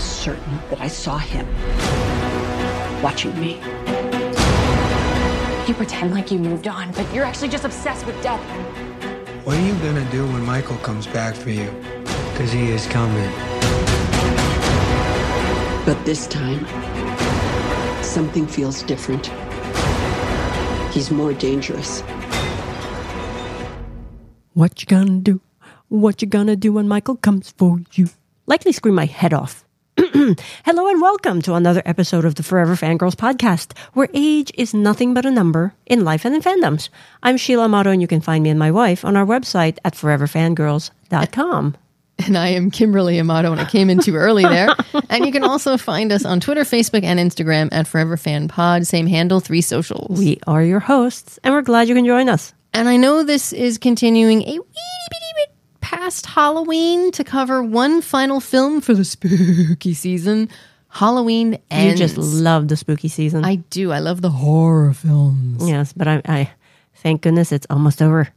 was certain that I saw him watching me. You pretend like you moved on, but you're actually just obsessed with death. What are you gonna do when Michael comes back for you? Because he is coming. But this time, something feels different. He's more dangerous. What you gonna do? What you gonna do when Michael comes for you? Likely scream my head off. Hello and welcome to another episode of the Forever Fangirls podcast, where age is nothing but a number in life and in fandoms. I'm Sheila Amato, and you can find me and my wife on our website at foreverfangirls.com. And I am Kimberly Amato, and I came in too early there. And you can also find us on Twitter, Facebook, and Instagram at ForeverFanPod, same handle, 3 socials. We are your hosts, and we're glad you can join us. And I know this is continuing a wee-bitty-bit past Halloween to cover one final film for the spooky season, Halloween Ends. You just love the spooky season. I do. I love the horror films. Yes, but I thank goodness it's almost over.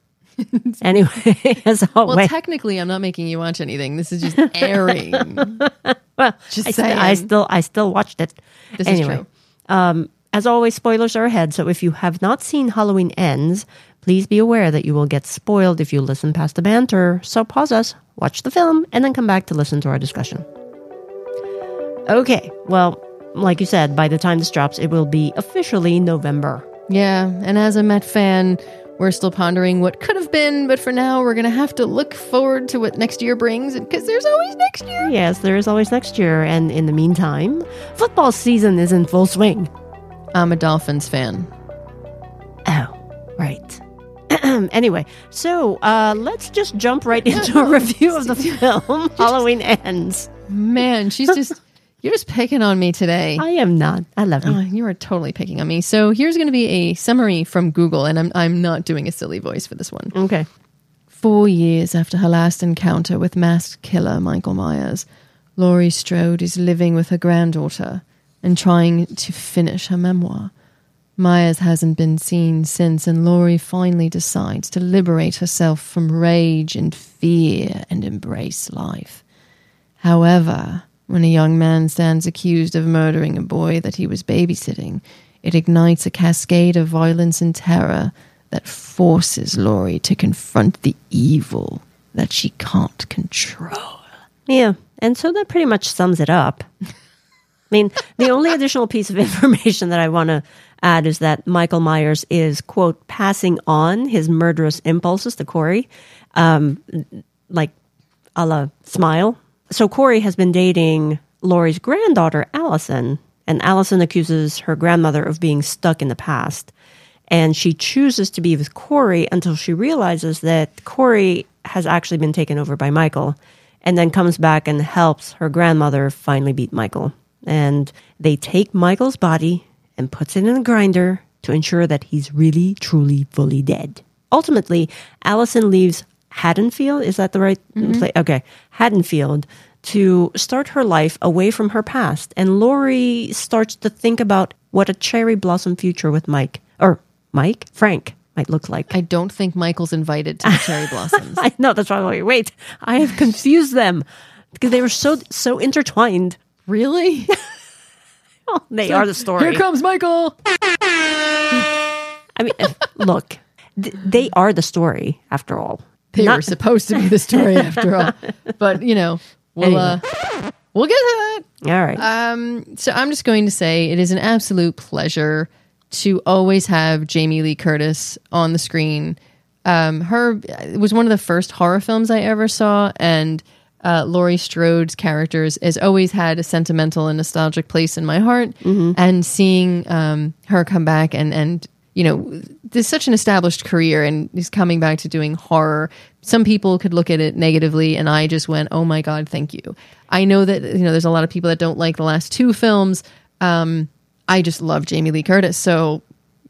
Anyway, as always. Well, technically, I'm not making you watch anything. This is just airing. Well, just I still watched it. This is true. As always, spoilers are ahead. So if you have not seen Halloween Ends, please be aware that you will get spoiled if you listen past the banter. So pause us, watch the film, and then come back to listen to our discussion. Okay, well, like you said, by the time this drops, it will be officially November. Yeah, and as a Met fan, we're still pondering what could have been, but for now, we're going to have to look forward to what next year brings, because there's always next year. Yes, there is always next year. And in the meantime, football season is in full swing. I'm a Dolphins fan. Oh, right. Anyway, so let's just jump right into a review of the film, Halloween Ends. Man, you're just picking on me today. I am not. I love you. Oh, you are totally picking on me. So here's going to be a summary from Google, and I'm not doing a silly voice for this one. Okay. 4 years after her last encounter with masked killer Michael Myers, Laurie Strode is living with her granddaughter and trying to finish her memoir. Myers hasn't been seen since, and Laurie finally decides to liberate herself from rage and fear and embrace life. However, when a young man stands accused of murdering a boy that he was babysitting, it ignites a cascade of violence and terror that forces Laurie to confront the evil that she can't control. Yeah, and so that pretty much sums it up. I mean, the only additional piece of information that I want to add is that Michael Myers is, quote, passing on his murderous impulses to Corey, like a la Smile. So Corey has been dating Laurie's granddaughter, Allison, and Allison accuses her grandmother of being stuck in the past. And she chooses to be with Corey until she realizes that Corey has actually been taken over by Michael, and then comes back and helps her grandmother finally beat Michael. And they take Michael's body and puts it in a grinder to ensure that he's really, truly, fully dead. Ultimately, Allison leaves Haddonfield, is that the right place? Okay, Haddonfield, to start her life away from her past. And Laurie starts to think about what a cherry blossom future with Frank might look like. I don't think Michael's invited to the cherry blossoms. I know, that's why I'm like, wait, I have confused them because they were so intertwined. Really? Well, they are the story. Here comes Michael. I mean, look, they are the story after all. They were supposed to be the story after all. But, you know, we'll get to that. All right. So I'm just going to say it is an absolute pleasure to always have Jamie Lee Curtis on the screen. It was one of the first horror films I ever saw. And Laurie Strode's characters has always had a sentimental and nostalgic place in my heart. Mm-hmm. And seeing her come back and you know, there's such an established career and he's coming back to doing horror. Some people could look at it negatively and I just went, oh my God, thank you. I know that, you know, there's a lot of people that don't like the last 2 films. I just love Jamie Lee Curtis. So,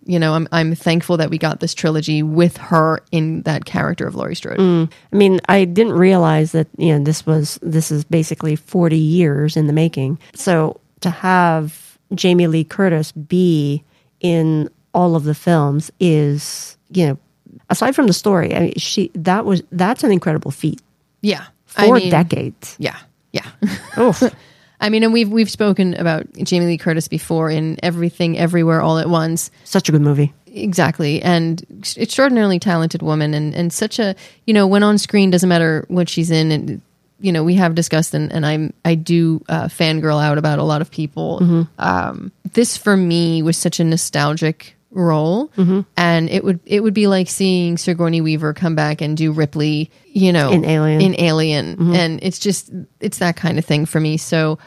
you know, I'm thankful that we got this trilogy with her in that character of Laurie Strode. I mean, I didn't realize that, you know, this is basically 40 years in the making. So to have Jamie Lee Curtis be in all of the films is, you know, aside from the story, I mean, that's an incredible feat. Yeah. 4 decades. Yeah. Yeah. Oof. I mean, and we've spoken about Jamie Lee Curtis before in Everything Everywhere All at Once. Such a good movie. Exactly. And extraordinarily talented woman, and such a, you know, when on screen, doesn't matter what she's in. And, you know, we have discussed, and I do fangirl out about a lot of people. Mm-hmm. This for me was such a nostalgic role, mm-hmm. and it would be like seeing Sigourney Weaver come back and do Ripley, you know, in Alien, mm-hmm. and it's that kind of thing for me. So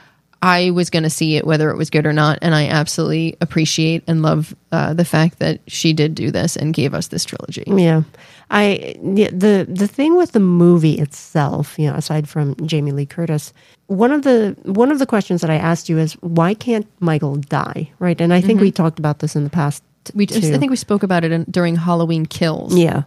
I was going to see it whether it was good or not, and I absolutely appreciate and love the fact that she did do this and gave us this trilogy. Yeah, the thing with the movie itself, you know, aside from Jamie Lee Curtis, one of the questions that I asked you is, why can't Michael die, right? And I think mm-hmm. we talked about this in the past. I think we spoke about it during Halloween Kills. Yeah,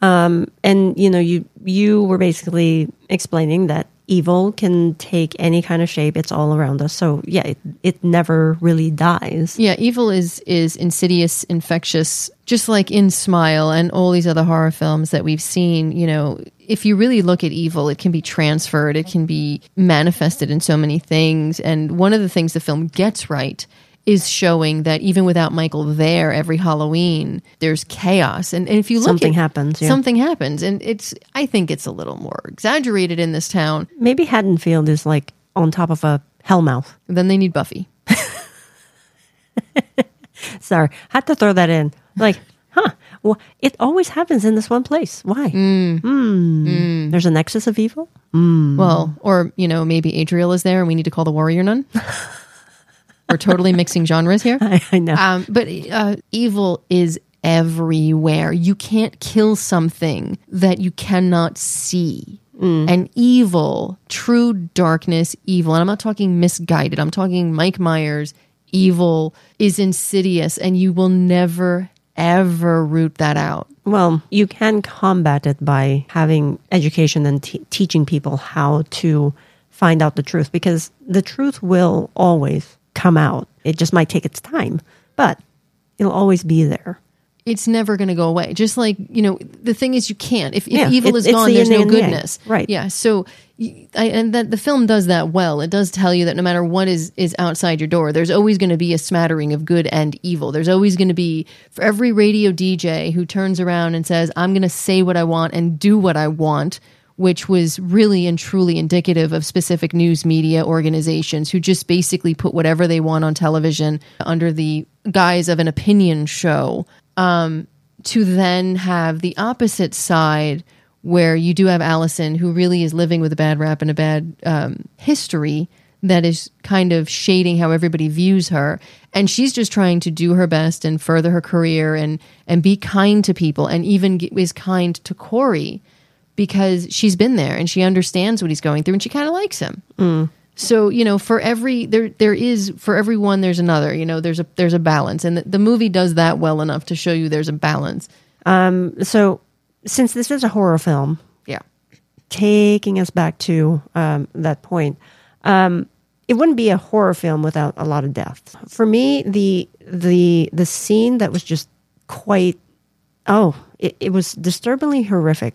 and you know, you were basically explaining that evil can take any kind of shape. It's all around us. So yeah, it never really dies. Yeah, evil is insidious, infectious, just like in Smile and all these other horror films that we've seen. You know, if you really look at evil, it can be transferred. It can be manifested in so many things. And one of the things the film gets right is showing that even without Michael there, every Halloween there's chaos, and if you look, something happens, and I think it's a little more exaggerated in this town. Maybe Haddonfield is like on top of a hellmouth. Then they need Buffy. Sorry, had to throw that in. Like, huh? Well, it always happens in this one place. Why? There's a nexus of evil. Well, or you know, maybe Adriel is there, and we need to call the Warrior Nun. We're totally mixing genres here. I know. But evil is everywhere. You can't kill something that you cannot see. And evil, true darkness, evil, and I'm not talking misguided, I'm talking Mike Myers, evil is insidious, and you will never, ever root that out. Well, you can combat it by having education and teaching people how to find out the truth, because the truth will always come out. It just might take its time, but it'll always be there. It's never going to go away. Just like, you know, the thing is, you can't. If evil is gone, there's no goodness. Right. Yeah. So, and that the film does that well. It does tell you that no matter what is outside your door, there's always going to be a smattering of good and evil. There's always going to be, for every radio DJ who turns around and says, I'm going to say what I want and do what I want, which was really and truly indicative of specific news media organizations who just basically put whatever they want on television under the guise of an opinion show, to then have the opposite side where you do have Allison, who really is living with a bad rap and a bad history that is kind of shading how everybody views her. And she's just trying to do her best and further her career and be kind to people, and even is kind to Corey, because she's been there and she understands what he's going through and she kind of likes him. So, you know, for everyone, there's another, you know, there's a balance. And the movie does that well enough to show you there's a balance. So since this is a horror film, yeah, taking us back to that point, it wouldn't be a horror film without a lot of death. For me, the scene that was just quite, it was disturbingly horrific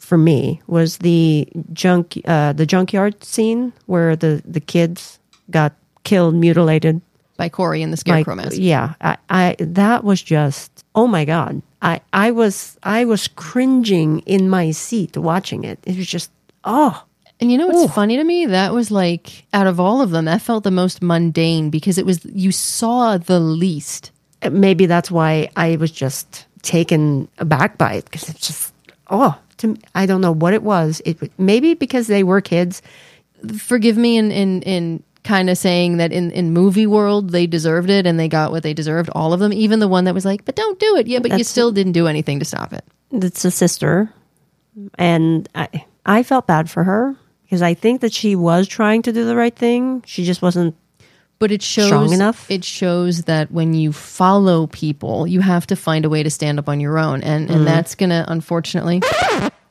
for me, was the junkyard scene where the kids got killed, mutilated by Corey and the scarecrow mask. Yeah, I that was just, oh my God. I was cringing in my seat watching it. It was just, oh. And you know what's funny to me? That was like, out of all of them, that felt the most mundane, because it was, you saw the least. Maybe that's why I was just taken aback by it, because it's just, oh. I don't know what it was. Maybe because they were kids. Forgive me in kind of saying that in movie world, they deserved it and they got what they deserved, all of them, even the one that was like, but don't do it. Yeah, but you still didn't do anything to stop it. It's a sister. And I felt bad for her, because I think that she was trying to do the right thing. She just wasn't strong enough. It shows that when you follow people, you have to find a way to stand up on your own. And that's going to, unfortunately...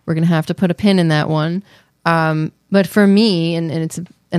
We're going to have to put a pin in that one. But for me, and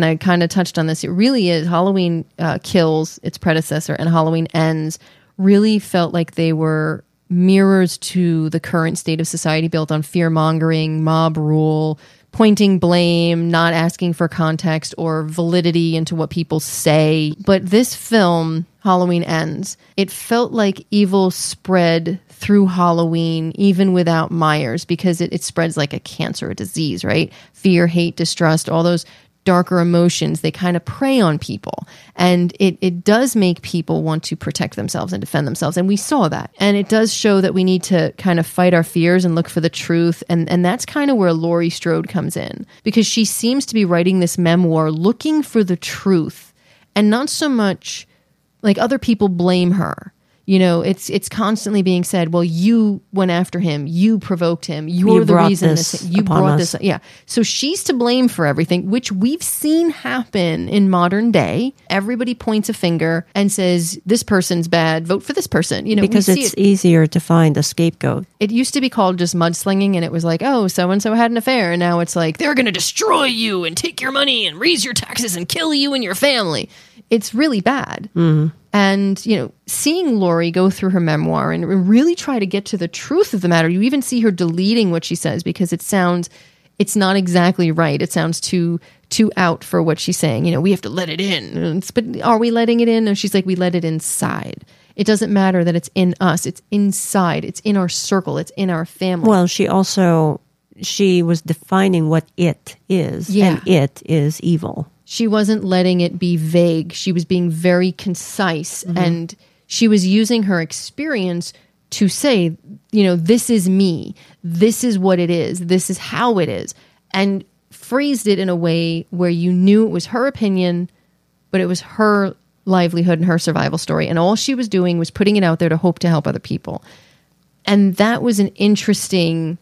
I kind of touched on this, it really is Halloween Kills, its predecessor, and Halloween Ends really felt like they were mirrors to the current state of society, built on fear-mongering, mob rule, pointing blame, not asking for context or validity into what people say. But this film, Halloween Ends, it felt like evil spread through Halloween, even without Myers, because it spreads like a cancer, a disease, right? Fear, hate, distrust, all those darker emotions, they kind of prey on people. And it does make people want to protect themselves and defend themselves. And we saw that. And it does show that we need to kind of fight our fears and look for the truth. And that's kind of where Laurie Strode comes in, because she seems to be writing this memoir looking for the truth, and not so much like other people blame her. You know, it's constantly being said, well, you went after him, you provoked him, you're the reason this, you brought this. Yeah. So she's to blame for everything, which we've seen happen in modern day. Everybody points a finger and says, this person's bad, vote for this person. You know, because it's easier to find a scapegoat. It used to be called just mudslinging, and it was like, oh, so-and-so had an affair. And now it's like, they're going to destroy you and take your money and raise your taxes and kill you and your family. It's really bad. Mm-hmm. And, you know, seeing Laurie go through her memoir and really try to get to the truth of the matter, you even see her deleting what she says because it's not exactly right. It sounds too out for what she's saying. You know, we have to let it in. But are we letting it in? No, she's like, we let it inside. It doesn't matter that it's in us. It's inside. It's in our circle. It's in our family. Well, she was defining what it is. Yeah. And it is evil. She wasn't letting it be vague. She was being very concise, mm-hmm. and she was using her experience to say, you know, this is me. This is what it is. This is how it is. And phrased it in a way where you knew it was her opinion, but it was her livelihood and her survival story. And all she was doing was putting it out there to hope to help other people. And that was an interesting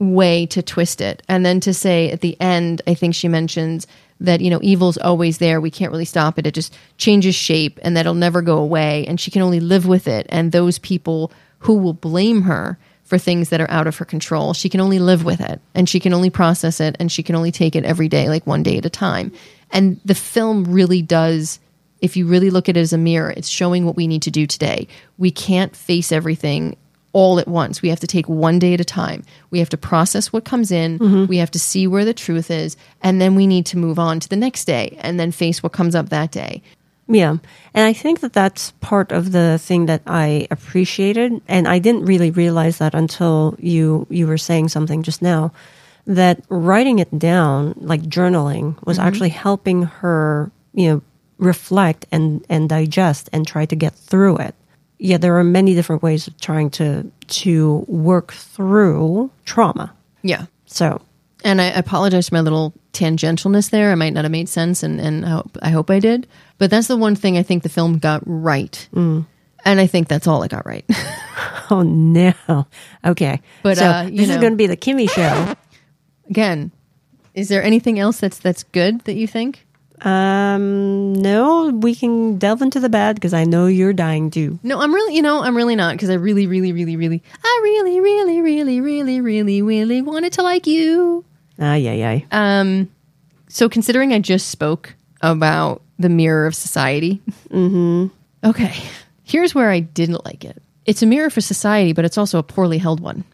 way to twist it. And then to say at the end, I think she mentions that, you know, evil's always there. We can't really stop it. It just changes shape, and that'll never go away. And she can only live with it. And those people who will blame her for things that are out of her control, she can only live with it, and she can only process it, and she can only take it every day, like one day at a time. And the film really does, if you really look at it as a mirror, it's showing what we need to do today. We can't face everything all at once. We have to take one day at a time. We have to process what comes in. Mm-hmm. We have to see where the truth is. And then we need to move on to the next day and then face what comes up that day. Yeah. And I think that that's part of the thing that I appreciated. And I didn't really realize that until you were saying something just now, that writing it down, like journaling, was mm-hmm. actually helping her, you know, reflect and digest and try to get through it. Yeah, there are many different ways of trying to work through trauma. Yeah. So, and I apologize for my little tangentialness there. I might not have made sense, and I hope I did. But that's the one thing I think the film got right. Mm. And I think that's all it got right. Oh, no. Okay. But, so this is going to be the Kimmy show. Again, is there anything else that's good that you think? No, we can delve into the bad because I know you're dying too. No, I'm really not, because I really wanted to like you. Ay. So considering I just spoke about the mirror of society, mm-hmm. Okay, here's where I didn't like it. It's a mirror for society, but it's also a poorly held one.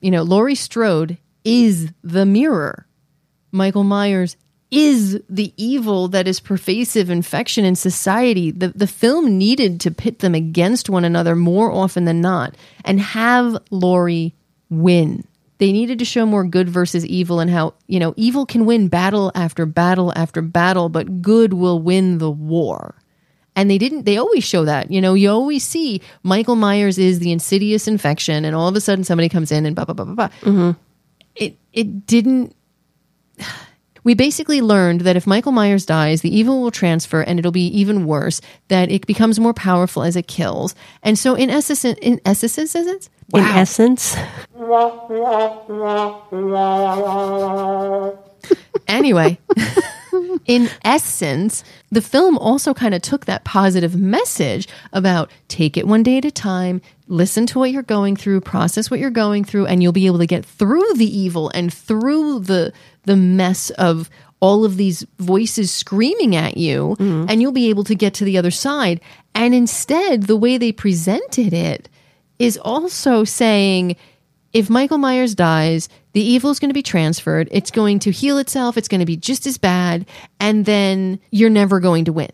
You know, Laurie Strode is the mirror. Michael Myers is the evil that is pervasive infection in society. The film needed to pit them against one another more often than not and have Laurie win. They needed to show more good versus evil, and how, you know, evil can win battle after battle after battle, but good will win the war. And they always show that. You know, you always see Michael Myers is the insidious infection, and all of a sudden somebody comes in and blah, blah, blah, blah, blah. Mm-hmm. It didn't... We basically learned that if Michael Myers dies, the evil will transfer, and it'll be even worse, that it becomes more powerful as it kills. And so in essence? Anyway, in essence, the film also kind of took that positive message about take it one day at a time, listen to what you're going through, process what you're going through, and you'll be able to get through the evil and through the mess of all of these voices screaming at you, mm-hmm. and you'll be able to get to the other side. And instead, the way they presented it is also saying if Michael Myers dies, the evil is going to be transferred. It's going to heal itself. It's going to be just as bad. And then you're never going to win.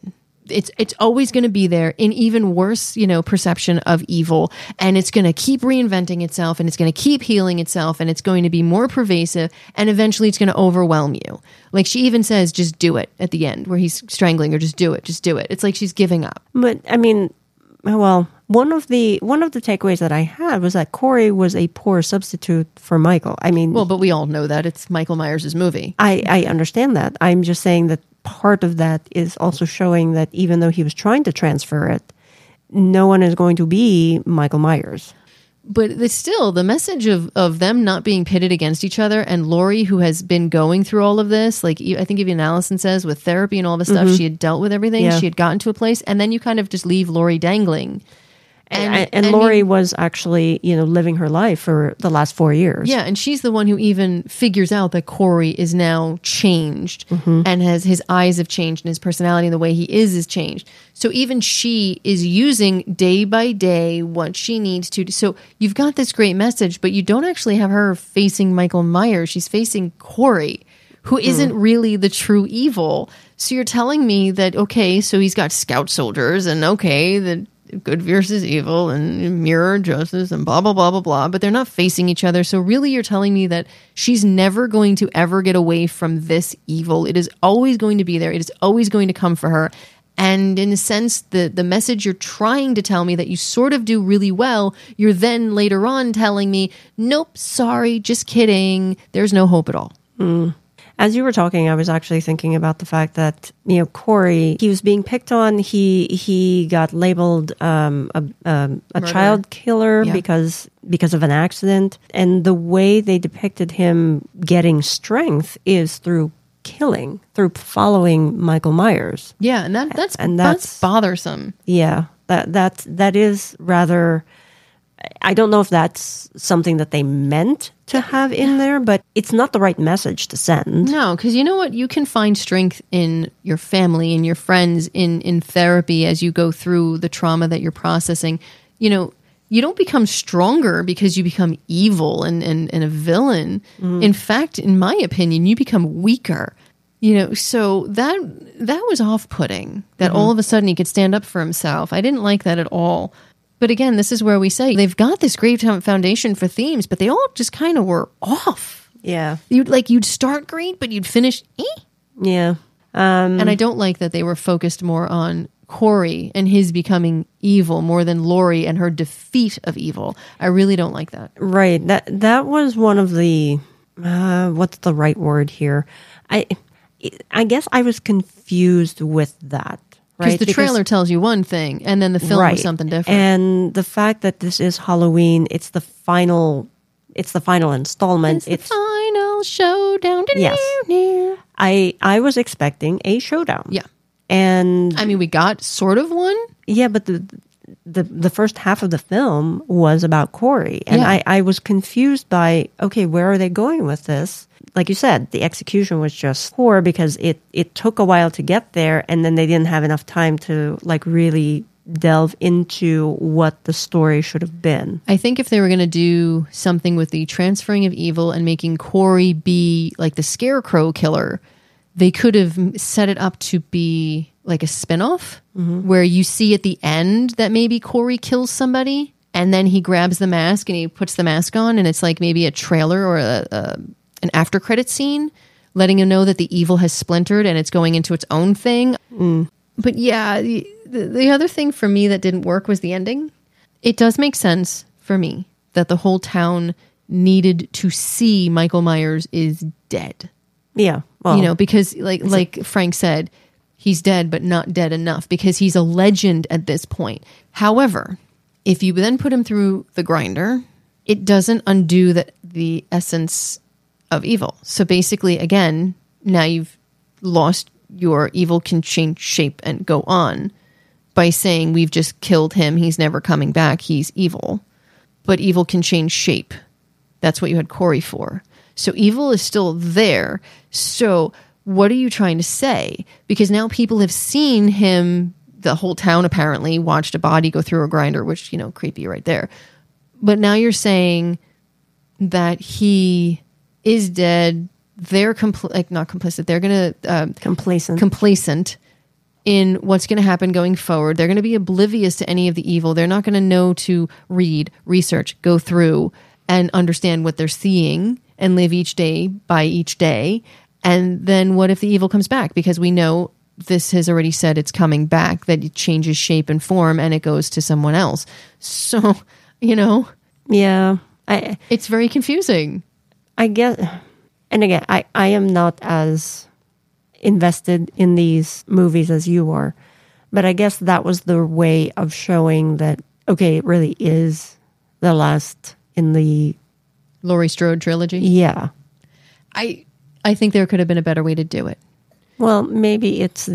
It's always going to be there in even worse, perception of evil. And it's going to keep reinventing itself, and it's going to keep healing itself, and it's going to be more pervasive. And eventually it's going to overwhelm you. Like she even says, just do it at the end where he's strangling her. Just do it. Just do it. It's like she's giving up. But I mean, well, one of the takeaways that I had was that Corey was a poor substitute for Michael. I mean, well, but we all know that it's Michael Myers' movie. I understand that. I'm just saying that part of that is also showing that even though he was trying to transfer it, no one is going to be Michael Myers. But it's still the message of them not being pitted against each other, and Laurie, who has been going through all of this, like I think even Allison says, with therapy and all this stuff, she had dealt with everything. Yeah. She had gotten to a place, and then you kind of just leave Laurie dangling. And Laurie was actually, living her life for the last 4 years. Yeah, and she's the one who even figures out that Corey is now changed, and his eyes have changed, and his personality and the way he is changed. So even she is using day by day what she needs to do. So you've got this great message, but you don't actually have her facing Michael Myers. She's facing Corey, who isn't really the true evil. So you're telling me that, okay, so he's got scout soldiers, and okay, that good versus evil and mirror justice and blah, blah, blah, blah, blah. But they're not facing each other. So really you're telling me that she's never going to ever get away from this evil. It is always going to be there. It is always going to come for her. And in a sense, the message you're trying to tell me that you sort of do really well, you're then later on telling me, nope, sorry, just kidding. There's no hope at all. Mm. As you were talking, I was actually thinking about the fact that, Corey, he was being picked on. He got labeled a child killer because of an accident. And the way they depicted him getting strength is through killing, through following Michael Myers. Yeah, and that's bothersome. Yeah, that is rather... I don't know if that's something that they meant to have in there, but it's not the right message to send. No, because you know what? You can find strength in your family, in your friends, in therapy as you go through the trauma that you're processing. You don't become stronger because you become evil and a villain. Mm. In fact, in my opinion, you become weaker. So that was off-putting, that all of a sudden he could stand up for himself. I didn't like that at all. But again, this is where we say they've got this great foundation for themes, but they all just kind of were off. Yeah. You'd start great, but you'd finish. Yeah. And I don't like that they were focused more on Corey and his becoming evil more than Laurie and her defeat of evil. I really don't like that. Right. That was one of the, what's the right word here? I guess I was confused with that. Right? Because the trailer tells you one thing, and then the film was something different. And the fact that this is Halloween, it's the final installment. It's the final showdown. Yes. I was expecting a showdown. Yeah. And I mean, we got sort of one. Yeah, but the first half of the film was about Corey. And I was confused by, okay, where are they going with this? Like you said, the execution was just poor because it took a while to get there, and then they didn't have enough time to really delve into what the story should have been. I think if they were going to do something with the transferring of evil and making Corey be like the scarecrow killer, they could have set it up to be like a spinoff where you see at the end that maybe Corey kills somebody and then he grabs the mask and he puts the mask on, and it's like maybe a trailer or an after credit scene letting you know that the evil has splintered and it's going into its own thing. Mm. But yeah, the other thing for me that didn't work was the ending. It does make sense for me that the whole town needed to see Michael Myers is dead. Yeah. Well, because like Frank said, he's dead, but not dead enough because he's a legend at this point. However, if you then put him through the grinder, it doesn't undo the essence of evil. So basically, again, now you've lost your evil can change shape and go on by saying we've just killed him. He's never coming back. He's evil. But evil can change shape. That's what you had Corey for. So evil is still there. So what are you trying to say? Because now people have seen him, the whole town apparently, watched a body go through a grinder, which, creepy right there. But now you're saying... that he is dead. They're not complicit. They're going to complacent in what's going to happen going forward. They're going to be oblivious to any of the evil. They're not going to know to read, research, go through and understand what they're seeing and live each day by each day. And then what if the evil comes back? Because we know this has already said it's coming back, that it changes shape and form and it goes to someone else. So, you know, yeah, it's very confusing. I guess. And again, I am not as invested in these movies as you are, but I guess that was the way of showing that, okay, it really is the last in the Laurie Strode trilogy. Yeah. I think there could have been a better way to do it. Well, maybe it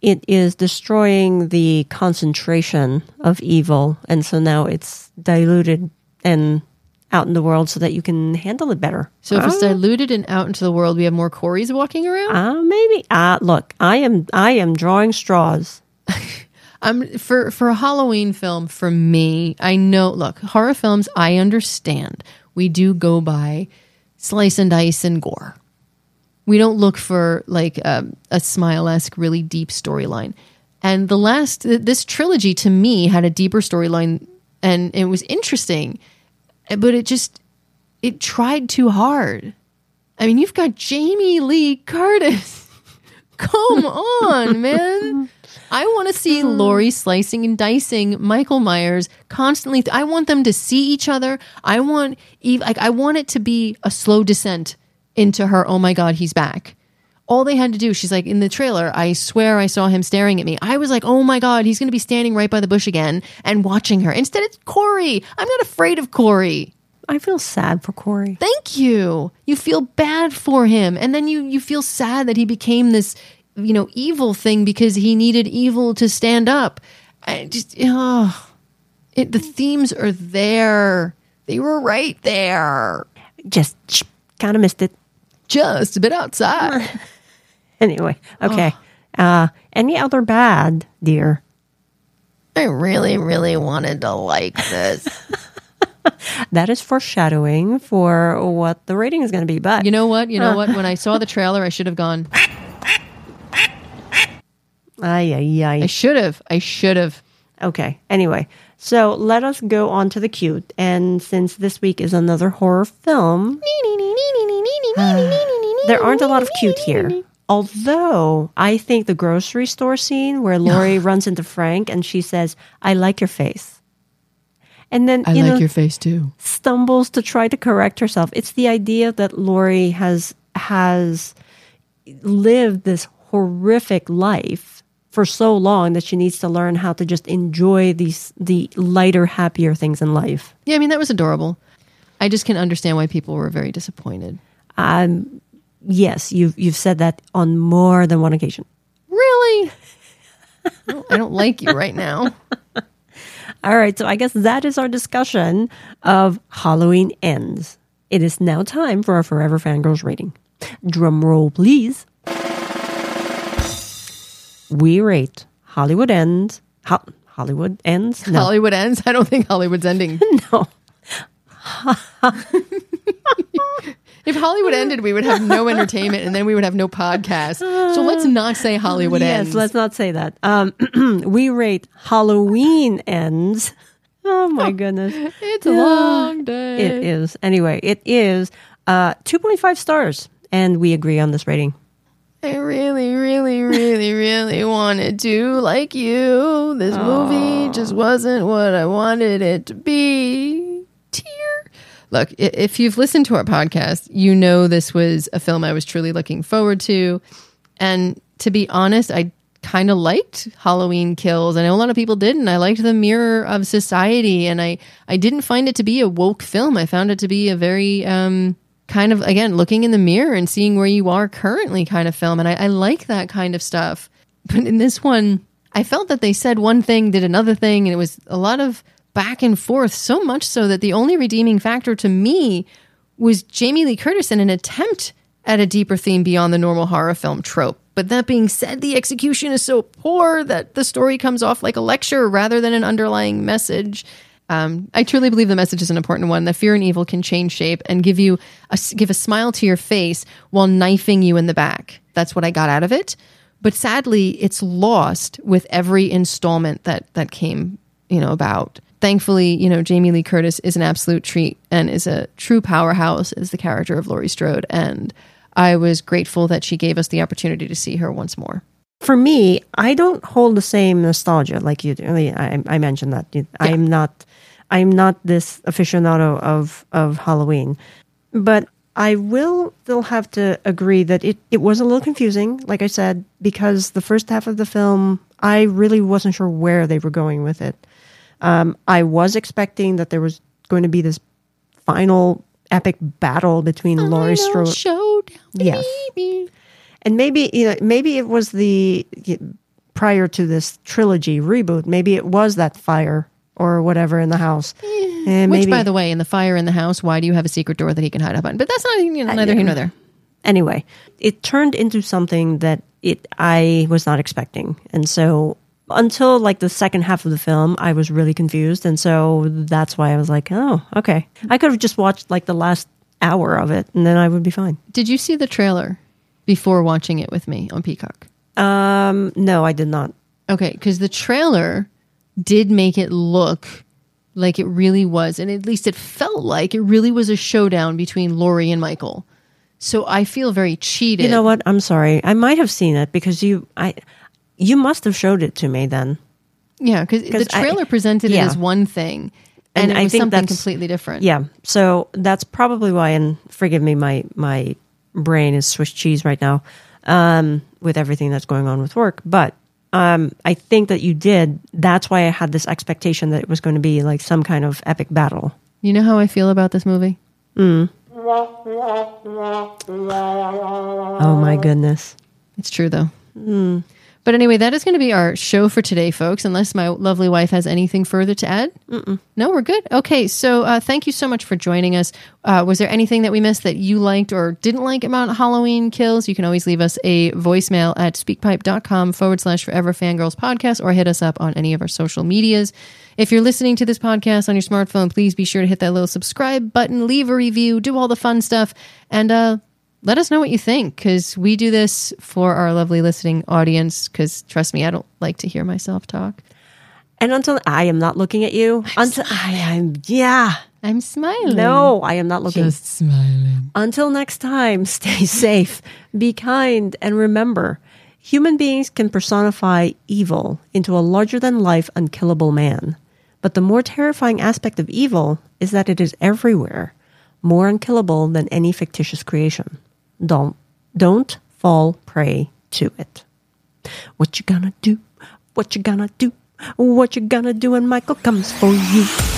is destroying the concentration of evil, and so now it's diluted and out in the world so that you can handle it better. So if it's diluted and out into the world, we have more Corys walking around? Maybe. Look, I am drawing straws. For a Halloween film, for me, I know, look, horror films, I understand. We do go by slice and dice and gore. We don't look for like a Smile-esque, really deep storyline. And this trilogy to me had a deeper storyline, and it was interesting, but it tried too hard. I mean, you've got Jamie Lee Curtis. Come on, man. I want to see Laurie slicing and dicing Michael Myers constantly. I want them to see each other. I want it to be a slow descent into her, oh my God, he's back. All they had to do, she's like, in the trailer, I swear I saw him staring at me. I was like, oh my God, he's going to be standing right by the bush again and watching her. Instead, it's Corey. I'm not afraid of Corey. I feel sad for Corey. Thank you. You feel bad for him. And then you feel sad that he became this, you know, evil thing because he needed evil to stand up. The themes are there. They were right there. Just kind of missed it. Just a bit outside. Anyway, okay. Oh. Any other bad, dear? I really, really wanted to like this. That is foreshadowing for what the rating is going to be. But you know what? When I saw the trailer, I should have gone. Ay. I should have. Okay. Anyway, so let us go on to the cute. And since this week is another horror film, there aren't a lot of cute here. Although I think the grocery store scene where Laurie runs into Frank and she says, "I like your face," and then I like your face too, stumbles to try to correct herself. It's the idea that Laurie has lived this horrific life for so long that she needs to learn how to just enjoy the lighter, happier things in life. Yeah, I mean, that was adorable. I just can understand why people were very disappointed. Yes, you've said that on more than one occasion. Really? I don't like you right now. All right, so I guess that is our discussion of Halloween Ends. It is now time for our Forever Fangirls rating. Drum roll, please. We rate Hollywood Ends? No. Hollywood Ends? I don't think Hollywood's ending. No. If Hollywood ended, we would have no entertainment, and then we would have no podcast. So let's not say Hollywood Ends. Yes, let's not say that. We rate Halloween Ends. Oh my goodness, it's a long day. It is. Anyway, it is 2.5 stars, and we agree on this rating. I really, really, really, really wanted to like you. This movie just wasn't what I wanted it to be. Look, if you've listened to our podcast, you know this was a film I was truly looking forward to. And to be honest, I kind of liked Halloween Kills. I know a lot of people didn't. I liked The Mirror of Society. And I didn't find it to be a woke film. I found it to be a very kind of, again, looking in the mirror and seeing where you are currently kind of film. And I like that kind of stuff. But in this one, I felt that they said one thing, did another thing. And it was a lot of back and forth, so much so that the only redeeming factor to me was Jamie Lee Curtis in an attempt at a deeper theme beyond the normal horror film trope. But that being said, the execution is so poor that the story comes off like a lecture rather than an underlying message. I truly believe the message is an important one, that fear and evil can change shape and give you give a smile to your face while knifing you in the back. That's what I got out of it. But sadly, it's lost with every installment that came, about. Thankfully, Jamie Lee Curtis is an absolute treat and is a true powerhouse as the character of Laurie Strode. And I was grateful that she gave us the opportunity to see her once more. For me, I don't hold the same nostalgia like you do. I mentioned that. Yeah. I'm not this aficionado of Halloween. But I will still have to agree that it was a little confusing, like I said, because the first half of the film, I really wasn't sure where they were going with it. I was expecting that there was going to be this final epic battle between Laurie Strode. Showdown, yes. Baby. And maybe it was prior to this trilogy reboot, maybe it was that fire or whatever in the house. And which, by the way, in the fire in the house, why do you have a secret door that he can hide up on? But that's not neither here nor there. Anyway, it turned into something that I was not expecting. And so until like the second half of the film, I was really confused. And so that's why I was like, oh, okay. I could have just watched like the last hour of it and then I would be fine. Did you see the trailer before watching it with me on Peacock? No, I did not. Okay, because the trailer did make it look like it really was, and at least it felt like it really was a showdown between Laurie and Michael. So I feel very cheated. You know what? I'm sorry. I might have seen it because you must have showed it to me then. Yeah, because the trailer presented it as one thing, and it was something completely different. Yeah, so that's probably why, and forgive me, my brain is Swiss cheese right now with everything that's going on with work, but I think that you did. That's why I had this expectation that it was going to be like some kind of epic battle. You know how I feel about this movie? Mm. Oh my goodness. It's true though. Mm. But anyway, that is going to be our show for today, folks, unless my lovely wife has anything further to add. Mm-mm. No, we're good. Okay, so thank you so much for joining us. Was there anything that we missed that you liked or didn't like about Halloween Kills? You can always leave us a voicemail at speakpipe.com/ForeverFangirlsPodcast or hit us up on any of our social medias. If you're listening to this podcast on your smartphone, please be sure to hit that little subscribe button, leave a review, do all the fun stuff, and let us know what you think, because we do this for our lovely listening audience, because trust me, I don't like to hear myself talk. And until I am not looking at you, I'm smiling. No, I am not looking. Just smiling. Until next time, stay safe, be kind, and remember, human beings can personify evil into a larger-than-life, unkillable man. But the more terrifying aspect of evil is that it is everywhere, more unkillable than any fictitious creation. Don't fall prey to it. What you gonna do? What you gonna do? What you gonna do when Michael comes for you?